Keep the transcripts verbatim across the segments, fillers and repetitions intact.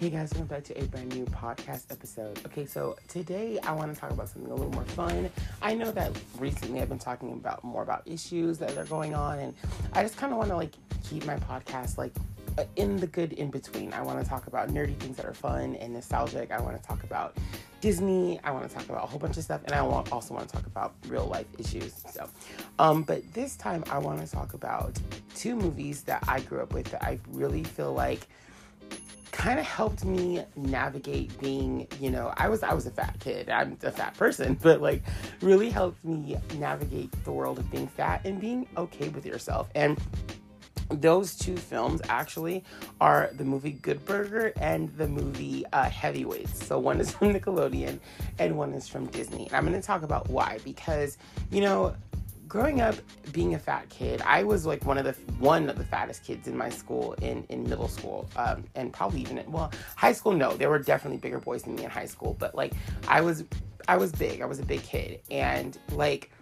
Hey guys, welcome back to a brand new podcast episode. Okay, so today I want to talk about something a little more fun. I know that recently I've been talking about more about issues that are going on, and I just kind of want to like keep my podcast like in the good in between. I want to talk about nerdy things that are fun and nostalgic. I want to talk about Disney. I want to talk about a whole bunch of stuff, and I want, also want to talk about real life issues. So, um, but this time I want to talk about two movies that I grew up with that I really feel like kind of helped me navigate being, you know, I was I was a fat kid. I'm a fat person, but like really helped me navigate the world of being fat and being okay with yourself. And those two films actually are the movie Good Burger and the movie uh, Heavyweights. So one is from Nickelodeon and one is from Disney. And I'm going to talk about why, because, you know, growing up, being a fat kid, I was like one of the one of the fattest kids in my school in, in middle school, um, and probably even in, well, high school. No, there were definitely bigger boys than me in high school, but like I was I was big. I was a big kid, and like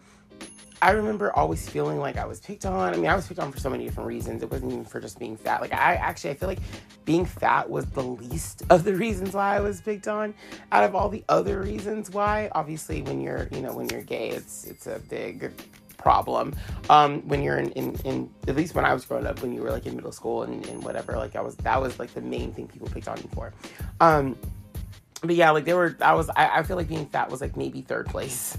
I remember always feeling like I was picked on. I mean, I was picked on for so many different reasons. It wasn't even for just being fat. Like I actually, I feel like being fat was the least of the reasons why I was picked on out of all the other reasons why. Obviously, when you're, you know, when you're gay, it's it's a big problem. Um, when you're in, in, in, at least when I was growing up, when you were like in middle school and, and whatever, like I was, that was like the main thing people picked on me for. Um, but yeah, like they were, I was, I, I feel like being fat was like maybe third place.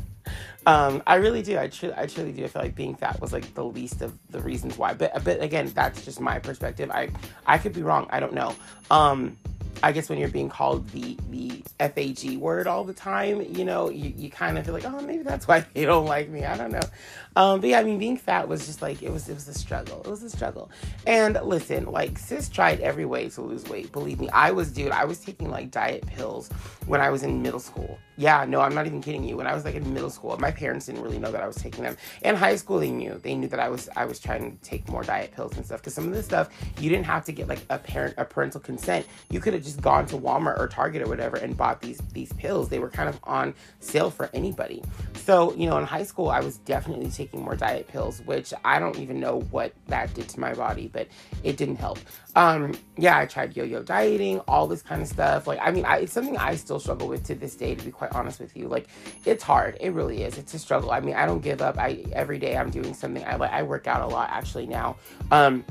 Um, I really do. I truly, I truly do. I feel like being fat was like the least of the reasons why, but, but again, that's just my perspective. I, I could be wrong. I don't know. Um, I guess when you're being called the, the F A G word all the time, you know, you, you kind of feel like, oh, maybe that's why they don't like me. I don't know. Um, but yeah, I mean, being fat was just like, it was, it was a struggle. It was a struggle. And listen, like sis tried every way to lose weight. Believe me, I was, dude, I was taking like diet pills when I was in middle school. Yeah, no, I'm not even kidding you. When I was like in middle school, my parents didn't really know that I was taking them. In high school, they knew. They knew that I was I was trying to take more diet pills and stuff. Because some of this stuff, you didn't have to get like a parent a parental consent. You could have just gone to Walmart or Target or whatever and bought these these pills. They were kind of on sale for anybody. So, you know, in high school, I was definitely taking more diet pills, which I don't even know what that did to my body, but it didn't help. Um, yeah, I tried yo-yo dieting, all this kind of stuff. Like, I mean, I, it's something I still struggle with to this day, to be quite honest with you. Like, it's hard. It really is. It's a struggle. I mean, I don't give up. I every day I'm doing something. I like I work out a lot actually now. Um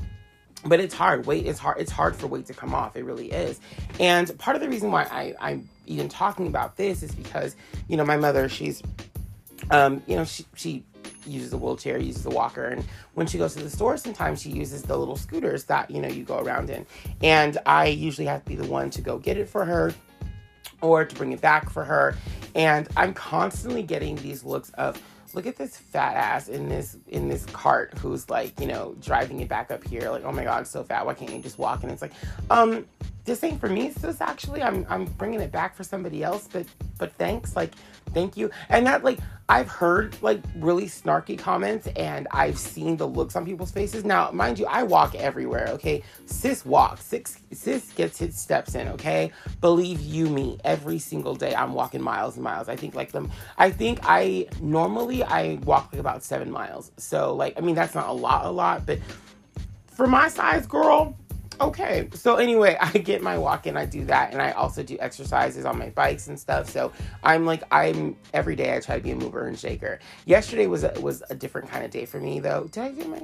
but it's hard. Weight is hard. It's hard for weight to come off. It really is. And part of the reason why I, I'm even talking about this is because, you know, my mother, she's um, you know, she she uses a wheelchair, uses a walker, and when she goes to the store, sometimes she uses the little scooters that, you know, you go around in. And I usually have to be the one to go get it for her or to bring it back for her. And I'm constantly getting these looks of, look at this fat ass in this in this cart who's like, you know, driving it back up here. Like, oh my God, so fat. Why can't you just walk? And it's like, um, this ain't for me, sis. Actually, I'm I'm bringing it back for somebody else. But but thanks, like, thank you. And that, like, I've heard like really snarky comments, and I've seen the looks on people's faces. Now, mind you, I walk everywhere. Okay, sis walks. Sis, sis gets his steps in. Okay, believe you me, every single day I'm walking miles and miles. I think like them. I think I normally I walk like about seven miles. So like, I mean, that's not a lot, a lot, but for my size, girl. Okay, so anyway, I get my walk in, I do that, and I also do exercises on my bikes and stuff, so I'm like, I'm, every day I try to be a mover and shaker. Yesterday was a, was a different kind of day for me, though. Did I do my,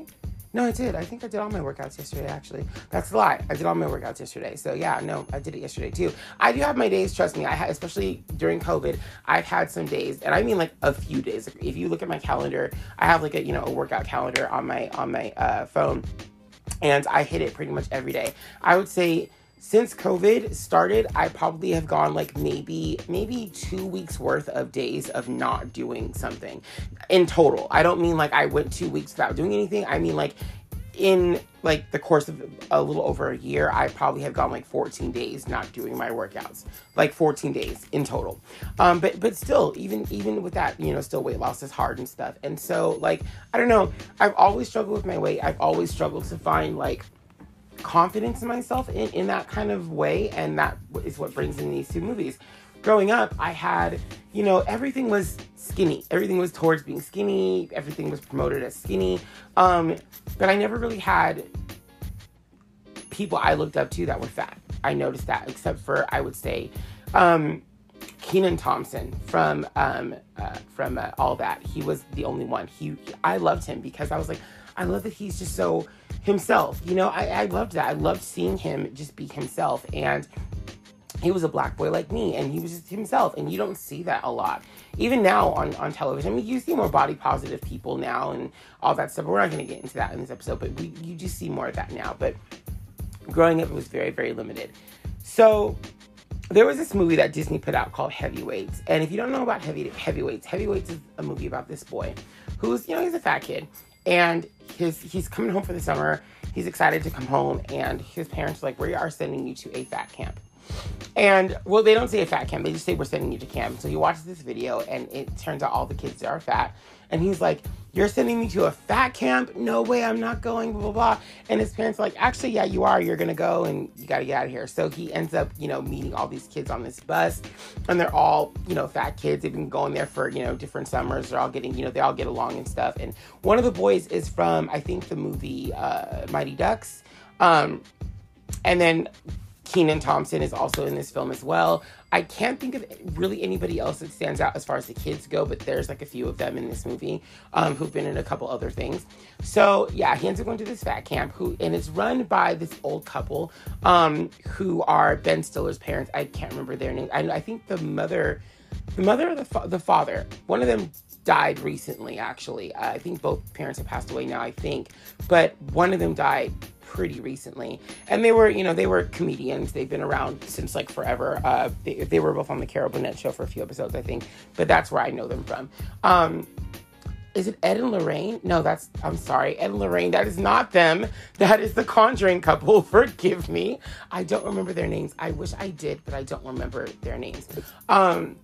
no, I did, I think I did all my workouts yesterday, actually. That's a lie, I did all my workouts yesterday, so yeah, no, I did it yesterday, too. I do have my days, trust me, I ha- especially during COVID, I've had some days, and I mean, like, a few days. Like, if you look at my calendar, I have, like, a, you know, a workout calendar on my, on my uh, phone. And I hit it pretty much every day. I would say since COVID started, I probably have gone like maybe, maybe two weeks worth of days of not doing something in total. I don't mean like I went two weeks without doing anything. I mean like in like the course of a little over a year, I probably have gone like fourteen days not doing my workouts, like fourteen days in total. Um, but, but still, even, even with that, you know, still weight loss is hard and stuff. And so like, I don't know, I've always struggled with my weight. I've always struggled to find like confidence in myself in, in that kind of way. And that is what brings in these two movies. Growing up, I had, you know, everything was skinny. Everything was towards being skinny. Everything was promoted as skinny. Um, but I never really had people I looked up to that were fat. I noticed that, except for, I would say, um, Kenan Thompson from um, uh, from uh, All That. He was the only one. He, he I loved him because I was like, I love that he's just so himself. You know, I, I loved that. I loved seeing him just be himself. And he was a black boy like me, and he was just himself. And you don't see that a lot. Even now on, on television, I mean, you see more body positive people now and all that stuff. We're not going to get into that in this episode, but we, you just see more of that now. But growing up, it was very, very limited. So there was this movie that Disney put out called Heavyweights. And if you don't know about heavy, Heavyweights, Heavyweights is a movie about this boy who's, you know, he's a fat kid. And his he's coming home for the summer. He's excited to come home. And his parents are like, we are sending you to a fat camp. And, well, they don't say a fat camp. They just say, we're sending you to camp. So he watches this video, and it turns out all the kids are fat. And he's like, you're sending me to a fat camp? No way, I'm not going, blah, blah, blah. And his parents are like, actually, yeah, you are. You're going to go, and you got to get out of here. So he ends up, you know, meeting all these kids on this bus. And they're all, you know, fat kids. They've been going there for, you know, different summers. They're all getting, you know, they all get along and stuff. And one of the boys is from, I think, the movie uh, Mighty Ducks. Um, and then Kenan Thompson is also in this film as well. I can't think of really anybody else that stands out as far as the kids go, but there's like a few of them in this movie um, who've been in a couple other things. So yeah, he ends up going to this fat camp, who and it's run by this old couple um, who are Ben Stiller's parents. I can't remember their name. I, I think the mother, the mother or the, fa- the father, one of them died recently, actually. Uh, I think both parents have passed away now, I think. But one of them died pretty recently. And they were, you know, they were comedians. They've been around since like forever. Uh, they, they were both on the Carol Burnett show for a few episodes, I think. But that's where I know them from. Um, is it Ed and Lorraine? No, that's, I'm sorry. Ed and Lorraine, that is not them. That is the Conjuring couple. Forgive me. I don't remember their names. I wish I did, but I don't remember their names. Um,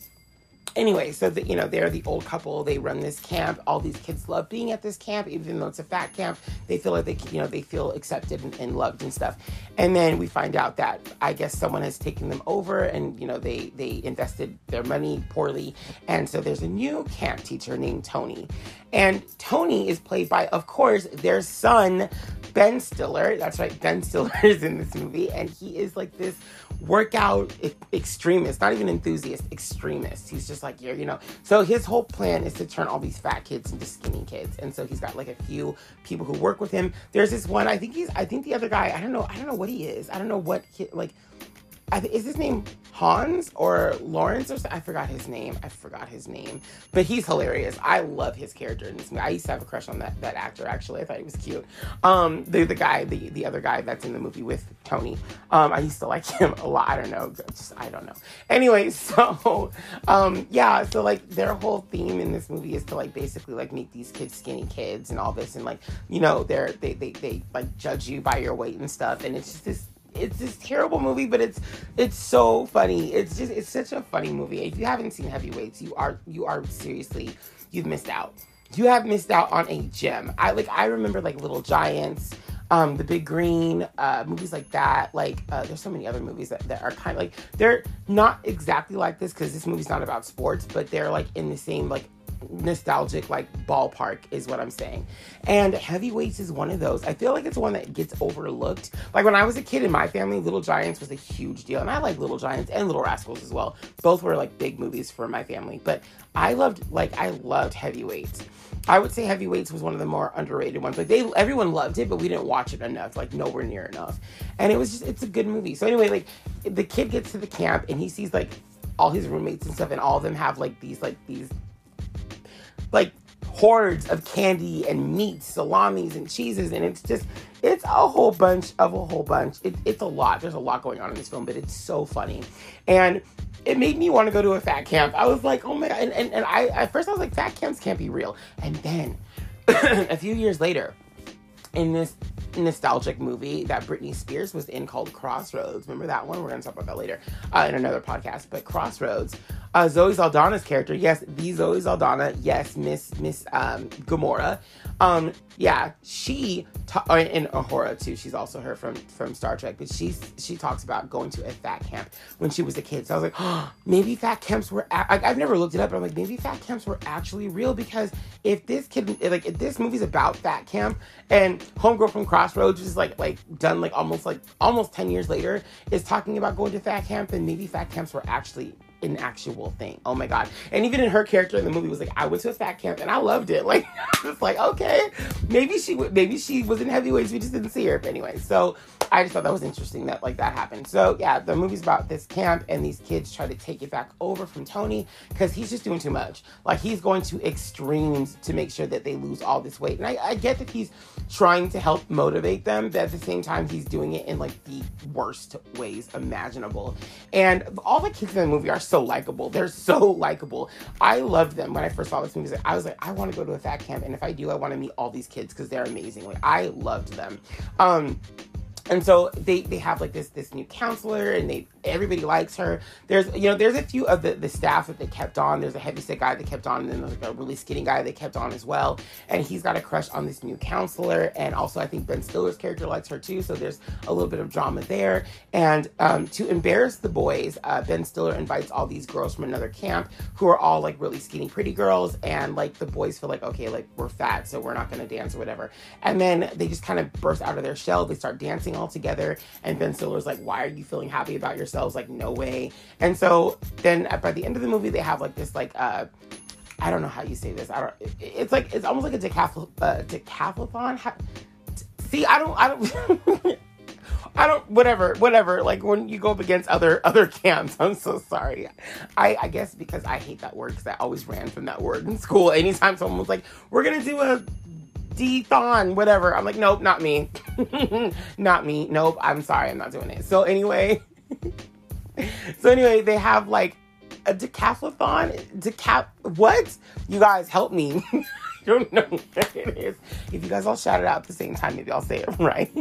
Anyway, so, the, you know, they're the old couple. They run this camp. All these kids love being at this camp, even though it's a fat camp. They feel like they, you know, they feel accepted and, and loved and stuff. And then we find out that, I guess, someone has taken them over and, you know, they, they invested their money poorly. And so there's a new camp teacher named Tony. And Tony is played by, of course, their son, Ben Stiller. That's right, Ben Stiller is in this movie. And he is like this workout e- extremist, not even enthusiast, extremist. He's just like, you know. So his whole plan is to turn all these fat kids into skinny kids. And so he's got like a few people who work with him. There's this one, I think he's, I think the other guy, I don't know, I don't know what he is. I don't know what, he, like, I th- is his name Hans or Lawrence or something? I forgot his name. I forgot his name. But he's hilarious. I love his character in this movie. I used to have a crush on that, that actor, actually. I thought he was cute. Um, the, the guy, the, the other guy that's in the movie with Tony. Um, I used to like him a lot. I don't know. Just, I don't know. Anyway, so, um, yeah. So, like, their whole theme in this movie is to, like, basically, like, make these kids skinny kids and all this. And, like, you know, they're, they, they, they, like, judge you by your weight and stuff. And it's just this, it's this terrible movie, but it's it's so funny. It's just it's such a funny movie. If you haven't seen Heavyweights, you are you are seriously you've missed out. You have missed out on a gem. I like I remember like Little Giants, um, The Big Green, uh, movies like that. Like uh, there's so many other movies that, that are kind of like they're not exactly like this because this movie's not about sports, but they're like in the same like nostalgic like ballpark is what I'm saying. And Heavyweights is one of those. I feel like it's one that gets overlooked. Like when I was a kid in my family, Little Giants was a huge deal. And I like Little Giants and Little Rascals as well. Both were like big movies for my family. But I loved like I loved Heavyweights. I would say Heavyweights was one of the more underrated ones. Like they everyone loved it, but we didn't watch it enough, like nowhere near enough. And it was just it's a good movie. So anyway, like the kid gets to the camp and he sees like all his roommates and stuff, and all of them have like these like these like hordes of candy and meats, salamis and cheeses. And it's just, it's a whole bunch of a whole bunch. It, it's a lot. There's a lot going on in this film, but it's so funny. And it made me want to go to a fat camp. I was like, oh my God. And, and, and I, at first I was like, fat camps can't be real. And then a few years later in this nostalgic movie that Britney Spears was in called Crossroads. Remember that one? We're going to talk about that later uh, in another podcast, but Crossroads. uh, Zoe Saldana's character. Yes, the Zoe Saldana. Yes, Miss Miss um, Gamora. Um, yeah, she ta- and Uhura too. She's also her from, from Star Trek. But she's she talks about going to a fat camp when she was a kid. So I was like, oh, maybe fat camps were. A- I- I've never looked it up, but I'm like, maybe fat camps were actually real, because if this kid, like, if this movie's about fat camp, and Homegirl from Crossroads is like like done like almost like almost ten years later is talking about going to fat camp, then maybe fat camps were actually an actual thing. Oh my God. And even in her character in the movie was like, I went to a fat camp and I loved it. Like, I was like, okay, maybe she would, maybe she was in Heavyweights. We just didn't see her. But anyway, so I just thought that was interesting that like that happened. So yeah, the movie's about this camp and these kids try to take it back over from Tony because he's just doing too much. Like, he's going to extremes to make sure that they lose all this weight. And I, I get that he's trying to help motivate them, but at the same time, he's doing it in like the worst ways imaginable. And all the kids in the movie are so so likable. They're so likable. I loved them when I first saw this movie. I was like, I want to go to a fat camp, and if I do, I want to meet all these kids because they're amazing. Like, I loved them. Um, and so they they have like this this new counselor, and they everybody likes her. There's you know there's a few of the, the staff that they kept on. There's a heavyset guy they kept on, and then there's like a really skinny guy they kept on as well. And he's got a crush on this new counselor, and also I think Ben Stiller's character likes her too. So there's a little bit of drama there. And um, to embarrass the boys, uh, Ben Stiller invites all these girls from another camp who are all like really skinny, pretty girls, and like the boys feel like, okay, like we're fat, so we're not gonna dance or whatever. And then they just kind of burst out of their shell. They start dancing all together, and Ben Stiller's like, why are you feeling happy about yourselves? Like, no way. And so then by the end of the movie, they have like this like uh I don't know how you say this. I don't it's like it's almost like a decathlon uh, decathlon ha- see I don't I don't I don't whatever whatever like when you go up against other other camps. I'm so sorry. I, I guess because I hate that word because I always ran from that word in school. Anytime someone was like, we're gonna do a D-thon, whatever. I'm like, nope, not me. Not me. Nope, I'm sorry. I'm not doing it. So anyway, so anyway, they have like a decathlon. Decap, what? You guys help me. I don't know what it is. If you guys all shout it out at the same time, maybe I'll say it right.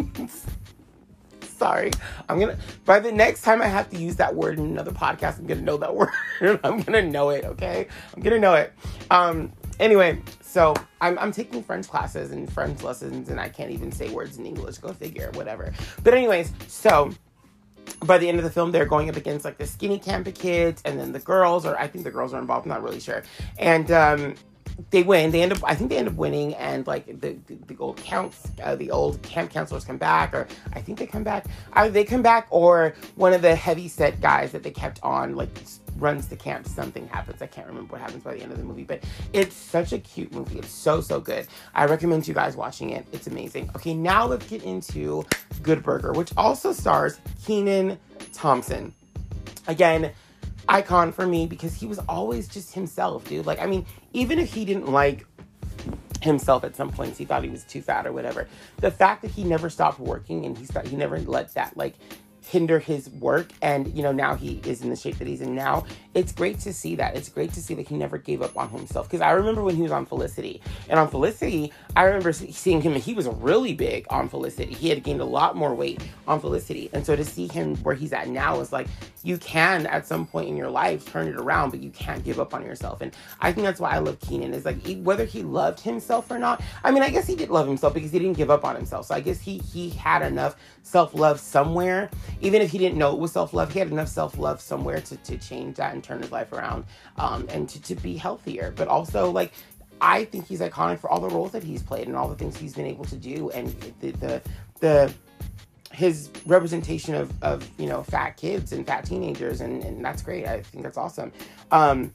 Sorry. I'm going to, by the next time I have to use that word in another podcast, I'm going to know that word. I'm going to know it. Okay. I'm going to know it. Um, Anyway, so I'm I'm taking French classes and French lessons, and I can't even say words in English. Go figure, whatever. But anyways, so by the end of the film, they're going up against like the skinny camp of kids, and then the girls, or I think the girls are involved. I'm not really sure. And um, they win. They end up. I think they end up winning, and like the the, the old counts, uh, the old camp counselors come back, or I think they come back. Either they come back, or one of the heavy set guys that they kept on like runs the camp. Something happens. I can't remember what happens by the end of the movie, but it's such a cute movie. It's so, so good. I recommend you guys watching it. It's amazing. Okay, now let's get into Good Burger, which also stars Kenan Thompson. Again, icon for me because he was always just himself, dude. Like, I mean, even if he didn't like himself at some points, he thought he was too fat or whatever. The fact that he never stopped working and he stopped, he never let that, like, hinder his work, and you know now he is in the shape that he's in now. It's great to see that. It's great to see that he never gave up on himself, because I remember when he was on Felicity, and on Felicity I remember seeing him, and he was really big on Felicity. He had gained a lot more weight on Felicity, and so to see him where he's at now is like, you can at some point in your life turn it around, but you can't give up on yourself. And I think that's why I love Kenan, is like, he, whether he loved himself or not, I mean, I guess he did love himself because he didn't give up on himself, so I guess he he had enough self-love somewhere. Even if he didn't know it was self-love, he had enough self-love somewhere to, to change that and turn his life around, um, and to, to be healthier. But also, like, I think he's iconic for all the roles that he's played and all the things he's been able to do, and the the, the his representation of, of, you know, fat kids and fat teenagers, and, and that's great. I think that's awesome. Um,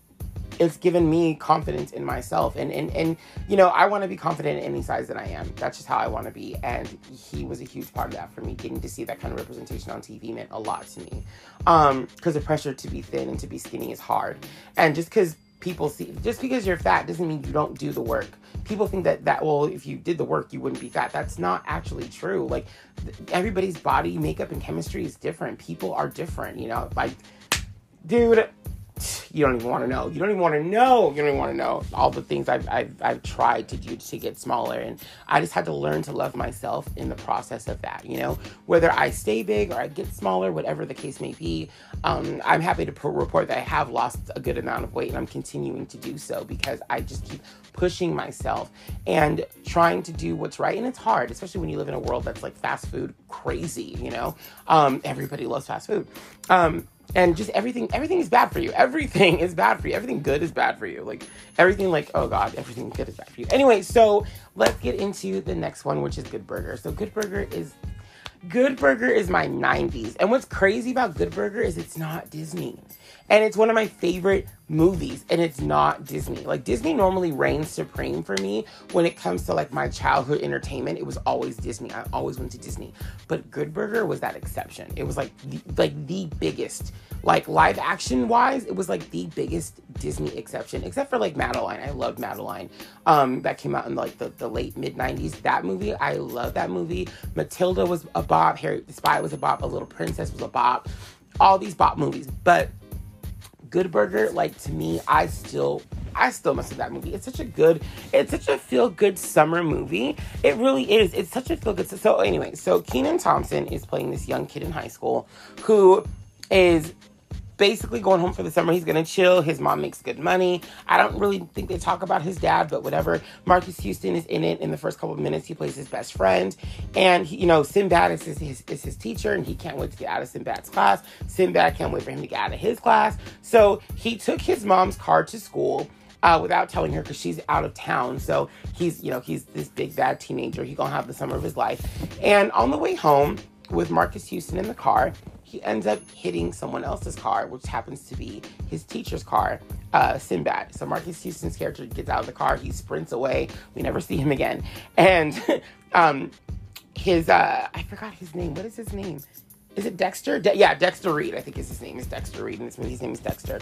it's given me confidence in myself, and, and, and, you know, I want to be confident in any size that I am. That's just how I want to be. And he was a huge part of that for me. Getting to see that kind of representation on T V meant a lot to me. Um, cause the pressure to be thin and to be skinny is hard. And just cause people see, just because you're fat doesn't mean you don't do the work. People think that, that, well, if you did the work, you wouldn't be fat. That's not actually true. Like, th- everybody's body makeup and chemistry is different. People are different, you know, like, dude, you don't even want to know. You don't even want to know. You don't even want to know all the things I've, I've, I've tried to do to get smaller. And I just had to learn to love myself in the process of that, you know, whether I stay big or I get smaller, whatever the case may be. Um, I'm happy to pro- report that I have lost a good amount of weight, and I'm continuing to do so because I just keep pushing myself and trying to do what's right. And it's hard, especially when you live in a world that's like fast food crazy, you know, um, everybody loves fast food. Um, And just everything, everything is bad for you. Everything is bad for you. Everything good is bad for you. Like everything like, oh God, everything good is bad for you. Anyway, so let's get into the next one, which is Good Burger. So Good Burger is, Good Burger is my nineties. And what's crazy about Good Burger is it's not Disney. And it's one of my favorite movies, and it's not Disney. Like, Disney normally reigns supreme for me when it comes to, like, my childhood entertainment. It was always Disney. I always went to Disney. But Good Burger was that exception. It was, like, the, like, the biggest. Like, live-action-wise, it was, like, the biggest Disney exception. Except for, like, Madeline. I loved Madeline. Um, that came out in, like, the, the late, mid-nineties. That movie, I love that movie. Matilda was a bop. Harry the Spy was a bop. A Little Princess was a bop. All these bop movies. But Good Burger, like, to me, I still, I still must have that movie. It's such a good, it's such a feel-good summer movie. It really is. It's such a feel-good. So, so anyway, so Kenan Thompson is playing this young kid in high school who is basically going home for the summer. He's going to chill. His mom makes good money. I don't really think they talk about his dad, but whatever. Marcus Houston is in it. In the first couple of minutes, he plays his best friend. And, he, you know, Sinbad is his, his, is his teacher, and he can't wait to get out of Sinbad's class. Sinbad can't wait for him to get out of his class. So he took his mom's car to school uh, without telling her because she's out of town. So he's, you know, he's this big, bad teenager. He's going to have the summer of his life. And on the way home with Marcus Houston in the car, he ends up hitting someone else's car, which happens to be his teacher's car, uh, Sinbad. So Marcus Houston's character gets out of the car. He sprints away. We never see him again. And um, his, uh, I forgot his name. What is his name? Is it Dexter? De- yeah, Dexter Reed, I think is his name is Dexter Reed in this movie. His name is Dexter.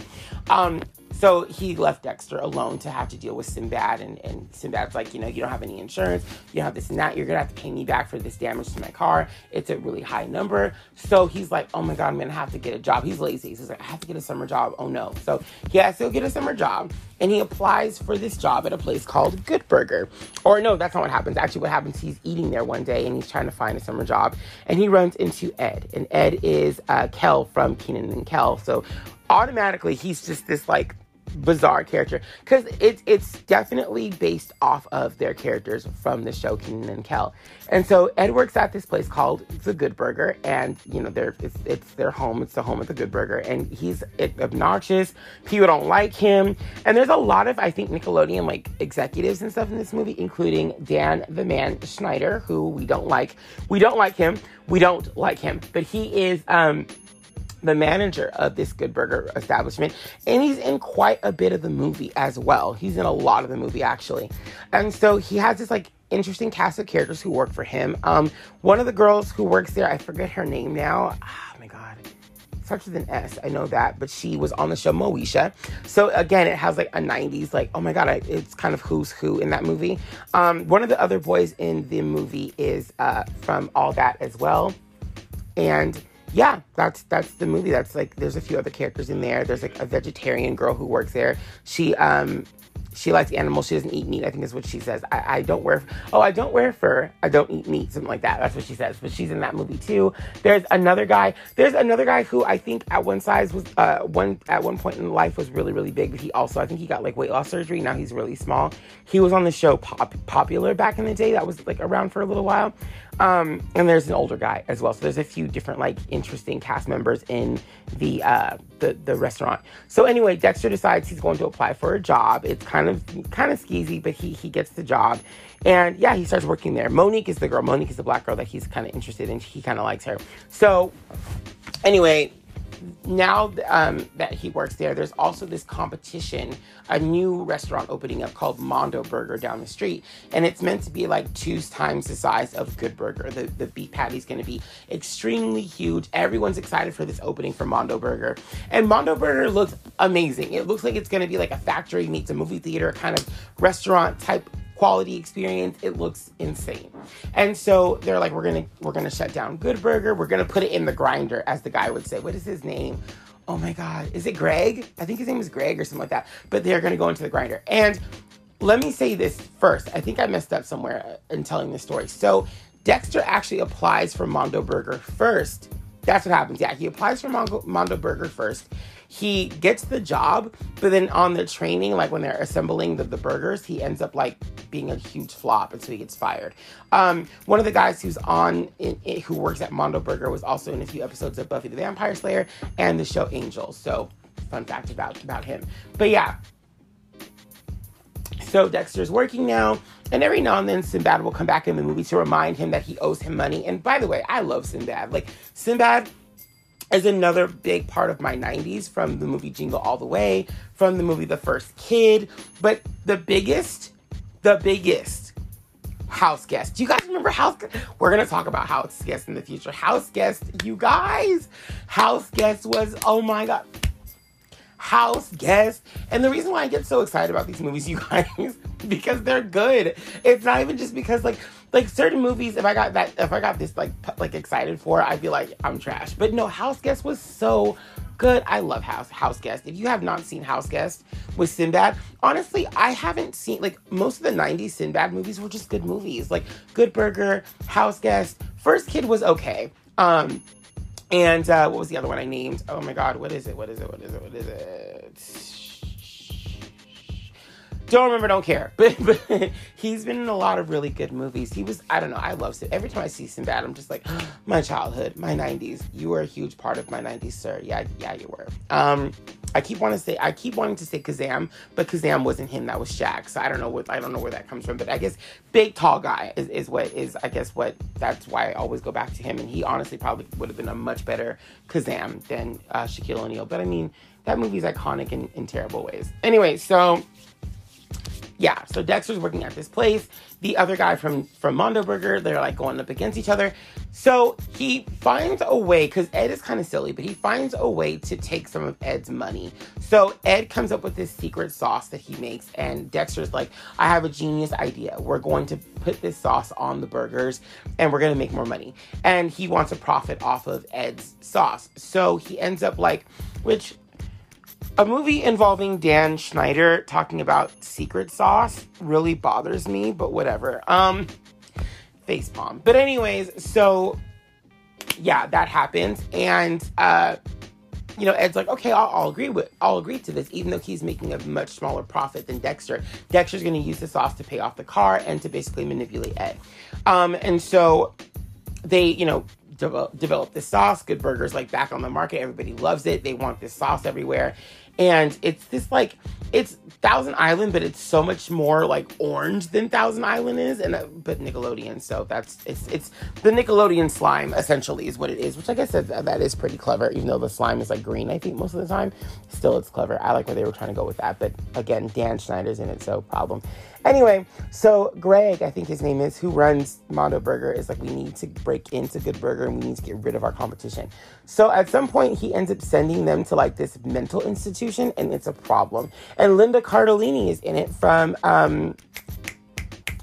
Um, so he left Dexter alone to have to deal with Sinbad. And, and Sinbad's like, you know, you don't have any insurance. You don't have this and that. You're going to have to pay me back for this damage to my car. It's a really high number. So he's like, oh my God, I'm going to have to get a job. He's lazy. So he's like, I have to get a summer job. Oh no. So he has to go get a summer job. And he applies for this job at a place called Good Burger. Or no, that's not what happens. Actually, what happens, he's eating there one day and he's trying to find a summer job. And he runs into Ed. And Ed is uh, Kel from Kenan and Kel. So automatically, he's just this, like, bizarre character. Because it, it's definitely based off of their characters from the show Kenan and Kel. And so Ed works at this place called The Good Burger. And, you know, they're, it's, it's their home. It's the home of The Good Burger. And he's obnoxious. People don't like him. And there's a lot of, I think, Nickelodeon, like, executives and stuff in this movie, including Dan the Man Schneider, who we don't like. We don't like him. We don't like him. But he is um the manager of this Good Burger establishment, and he's in quite a bit of the movie as well. He's in a lot of the movie, actually. And so he has this, like, interesting cast of characters who work for him. Um, one of the girls who works there, I forget her name now. Oh, my God. Starts with an S, I know that, but she was on the show Moesha. So again, it has like a nineties, like, oh my God, I, it's kind of who's who in that movie. Um, one of the other boys in the movie is uh, from All That as well. And yeah, that's that's the movie. That's like, there's a few other characters in there. There's like a vegetarian girl who works there. She um she likes animals. She doesn't eat meat, I think is what she says. I, I don't wear, oh, I don't wear fur. I don't eat meat, something like that. That's what she says. But she's in that movie too. There's another guy. There's another guy who I think at one size was uh one at one point in life was really really big. But he also, I think he got like weight loss surgery. Now he's really small. He was on the show Pop, Popular back in the day. That was like around for a little while. Um, and there's an older guy as well. So there's a few different, like, interesting cast members in the, uh, the, the restaurant. So anyway, Dexter decides he's going to apply for a job. It's kind of, kind of skeezy, but he, he gets the job. And yeah, he starts working there. Monique is the girl. Monique is the black girl that he's kind of interested in. He kind of likes her. So anyway, now um, that he works there, there's also this competition, a new restaurant opening up called Mondo Burger down the street. And it's meant to be like two times the size of Good Burger. The, the beef patty is going to be extremely huge. Everyone's excited for this opening for Mondo Burger. And Mondo Burger looks amazing. It looks like it's going to be like a factory meets a movie theater kind of restaurant type quality experience. It looks insane. And so they're like, we're gonna we're gonna shut down Good Burger. We're gonna put it in the grinder, as the guy would say. What is his name? Oh my God, is it Greg? I think his name is Greg or something like that. But they're going to go into the grinder. And let me say this first. I think I messed up somewhere in telling this story. So Dexter actually applies for Mondo Burger first. That's what happens. Yeah, he applies for Mondo Burger first. He gets the job, but then on the training, like when they're assembling the, the burgers, he ends up like being a huge flop, and so he gets fired. Um, one of the guys who's on, in, in, who works at Mondo Burger was also in a few episodes of Buffy the Vampire Slayer and the show Angel. So fun fact about, about him. But yeah. So Dexter's working now, and every now and then Sinbad will come back in the movie to remind him that he owes him money. And by the way, I love Sinbad. Like, Sinbad is another big part of my nineties, from the movie Jingle All the Way, from the movie The First Kid. But the biggest, the biggest, House Guest. Do you guys remember House Guest? We're going to talk about House Guest in the future. House Guest, you guys. House Guest was, oh my God. House Guest. And the reason why I get so excited about these movies, you guys, because they're good. It's not even just because like like certain movies, if I got that if I got this like like excited for, I'd be like, I'm trash. But no, House Guest was so good. I love House House Guest. If you have not seen House Guest with Sinbad, honestly, I haven't seen, like, most of the nineties Sinbad movies were just good movies. Like Good Burger, House Guest, First Kid was okay. Um And uh, what was the other one I named? Oh my God, what is it? What is it? What is it? What is it? Don't remember, don't care. But, but he's been in a lot of really good movies. He was, I don't know, I love Sinbad. Every time I see Sinbad, I'm just like, oh, my childhood, my nineties. You were a huge part of my nineties, sir. Yeah, yeah, you were. Um, I keep wanting to say, I keep wanting to say Kazam, but Kazam wasn't him. That was Shaq. So I don't know what, I don't know where that comes from. But I guess big, tall guy is, is what is, I guess what, that's why I always go back to him. And he honestly probably would have been a much better Kazam than uh, Shaquille O'Neal. But I mean, that movie's iconic in, in terrible ways. Anyway, so yeah. So Dexter's working at this place. The other guy from, from Mondo Burger, they're like going up against each other. So he finds a way, because Ed is kind of silly, but he finds a way to take some of Ed's money. So Ed comes up with this secret sauce that he makes, and Dexter's like, I have a genius idea. We're going to put this sauce on the burgers, and we're going to make more money. And he wants a profit off of Ed's sauce. So he ends up like, which... a movie involving Dan Schneider talking about secret sauce really bothers me, but whatever. Um, facepalm. But anyways, so yeah, that happens. And, uh, you know, Ed's like, okay, I'll, I'll agree with, I'll agree to this, even though he's making a much smaller profit than Dexter. Dexter's going to use the sauce to pay off the car and to basically manipulate Ed. Um, and so they, you know, develop, develop this sauce. Good Burger's like back on the market. Everybody loves it. They want this sauce everywhere. And it's this, like, it's Thousand Island, but it's so much more, like, orange than Thousand Island is, and uh, but Nickelodeon, so that's, it's it's the Nickelodeon slime, essentially, is what it is, which I guess that, that is pretty clever, even though the slime is, like, green, I think, most of the time. Still, it's clever. I like where they were trying to go with that, but, again, Dan Schneider's in it, so problem. Anyway, so Greg, I think his name is, who runs Mondo Burger, is like, we need to break into Good Burger, and we need to get rid of our competition. So, at some point, he ends up sending them to, like, this mental institution, and it's a problem. And Linda Cardellini is in it from um,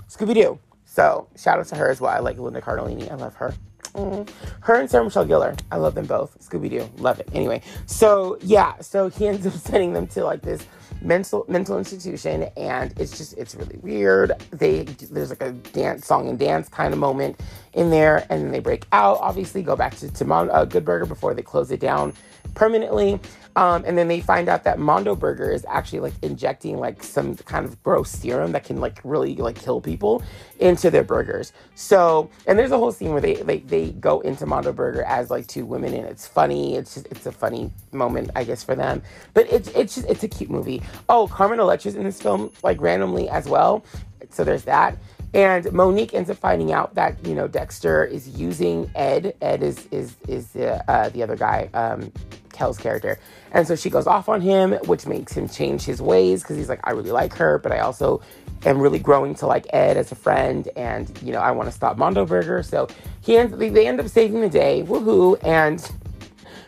Scooby-Doo. So shout out to her as well. I like Linda Cardellini. I love her. Mm. Her and Sarah Michelle Gellar. I love them both. Scooby-Doo. Love it. Anyway, so yeah. So he ends up sending them to like this mental mental institution, and it's just, it's really weird. They there's like a dance, song and dance kind of moment in there, and then they break out. Obviously, go back to, to Mon- uh, Good Burger before they close it down permanently. Um, and then they find out that Mondo Burger is actually like injecting like some kind of gross serum that can like really like kill people into their burgers. So, and there's a whole scene where they they, they go into Mondo Burger as like two women, and it's funny. It's just, it's a funny moment, I guess, for them. But it's it's just, it's a cute movie. Oh, Carmen Electra's in this film like randomly as well. So there's that. And Monique ends up finding out that, you know, Dexter is using Ed. Ed is is is the uh, the other guy, um, Kel's character. And so she goes off on him, which makes him change his ways, because he's like, I really like her, but I also am really growing to like Ed as a friend, and, you know, I want to stop Mondo Burger. So he ends, they end up saving the day, woohoo! And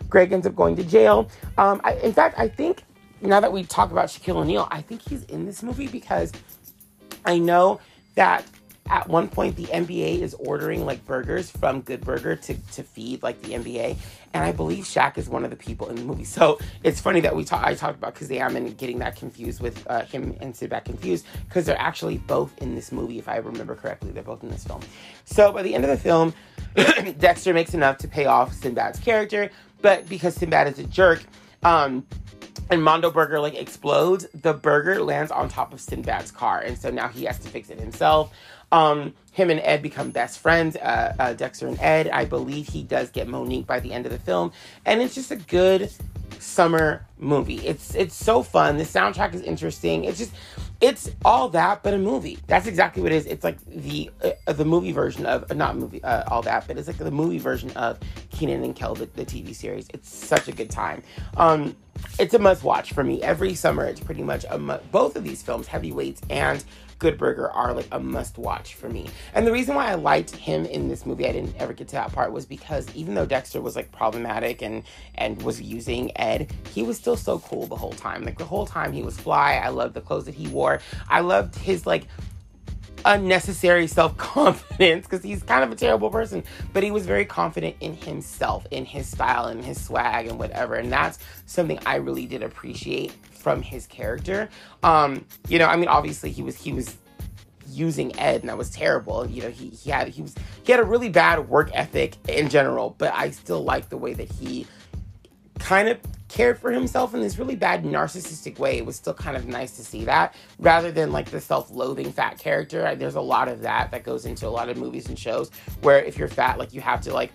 Greg ends up going to jail. Um, I, in fact, I think now that we talk about Shaquille O'Neal, I think he's in this movie because I know that At one point, the N B A is ordering, like, burgers from Good Burger to, to feed, like, the N B A. And I believe Shaq is one of the people in the movie. So it's funny that we talk, I talked about Kazam and getting that confused with uh, him and Sinbad confused, because they're actually both in this movie, if I remember correctly. They're both in this film. So by the end of the film, Dexter makes enough to pay off Sinbad's character. But because Sinbad is a jerk, um... and Mondo Burger, like, explodes, the burger lands on top of Sinbad's car. And so now he has to fix it himself. Um, him and Ed become best friends, uh, uh, Dexter and Ed. I believe he does get Monique by the end of the film. And it's just a good summer movie. It's it's so fun. The soundtrack is interesting. It's just, it's all that, but a movie. That's exactly what it is. It's like the uh, the movie version of, not movie, uh, all that, but it's like the movie version of Kenan and Kel, the, the T V series. It's such a good time. Um, it's a must watch for me. Every summer, it's pretty much a mu- both of these films, Heavyweights and Good Burger, are like a must watch for me. And the reason why I liked him in this movie, I didn't ever get to that part, was because even though Dexter was like problematic and and was using Ed, he was still so cool the whole time. Like, the whole time he was fly. I loved the clothes that he wore. I loved his like unnecessary self-confidence, because he's kind of a terrible person, but he was very confident in himself, in his style, in his swag, and whatever. And that's something I really did appreciate from his character. Um, you know, I mean, obviously he was he was using Ed, and that was terrible. You know, he he had he was he had a really bad work ethic in general, but I still liked the way that he kind of cared for himself in this really bad narcissistic way. It was still kind of nice to see that, rather than like the self-loathing fat character. There's a lot of that that goes into a lot of movies and shows, where if you're fat, like, you have to like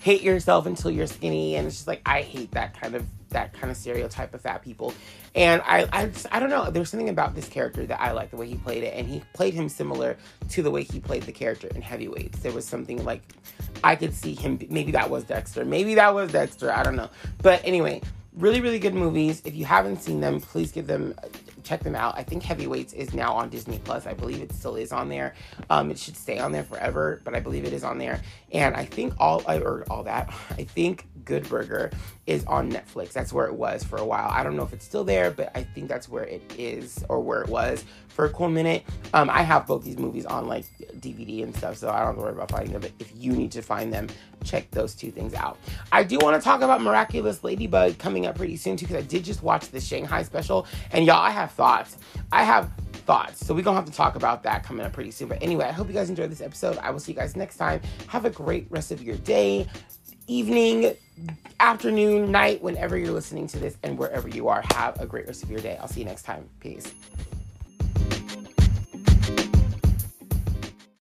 hate yourself until you're skinny. And it's just like, I hate that kind of that kind of stereotype of fat people. And I I, just, I don't know, there's something about this character that I like the way he played it, and he played him similar to the way he played the character in Heavyweights. There was something like, I could see him, maybe that was Dexter, maybe that was Dexter, I don't know. But anyway, really, really good movies. If you haven't seen them, please give them, check them out. I think Heavyweights is now on Disney Plus. I believe it still is on there. Um, it should stay on there forever, but I believe it is on there. And I think all, I heard all that, I think Good Burger is on Netflix. That's where it was for a while. I don't know if it's still there, but I think that's where it is, or where it was for a cool minute. Um, I have both these movies on like D V D and stuff, so I don't have to worry about finding them. But if you need to find them, check those two things out. I do want to talk about Miraculous Ladybug coming up pretty soon too, because I did just watch the Shanghai special, and y'all, I have thoughts. I have thoughts. So we're going to have to talk about that coming up pretty soon. But anyway, I hope you guys enjoyed this episode. I will see you guys next time. Have a great rest of your day, evening, afternoon, night, whenever you're listening to this, and wherever you are. Have a great rest of your day. I'll see you next time. Peace.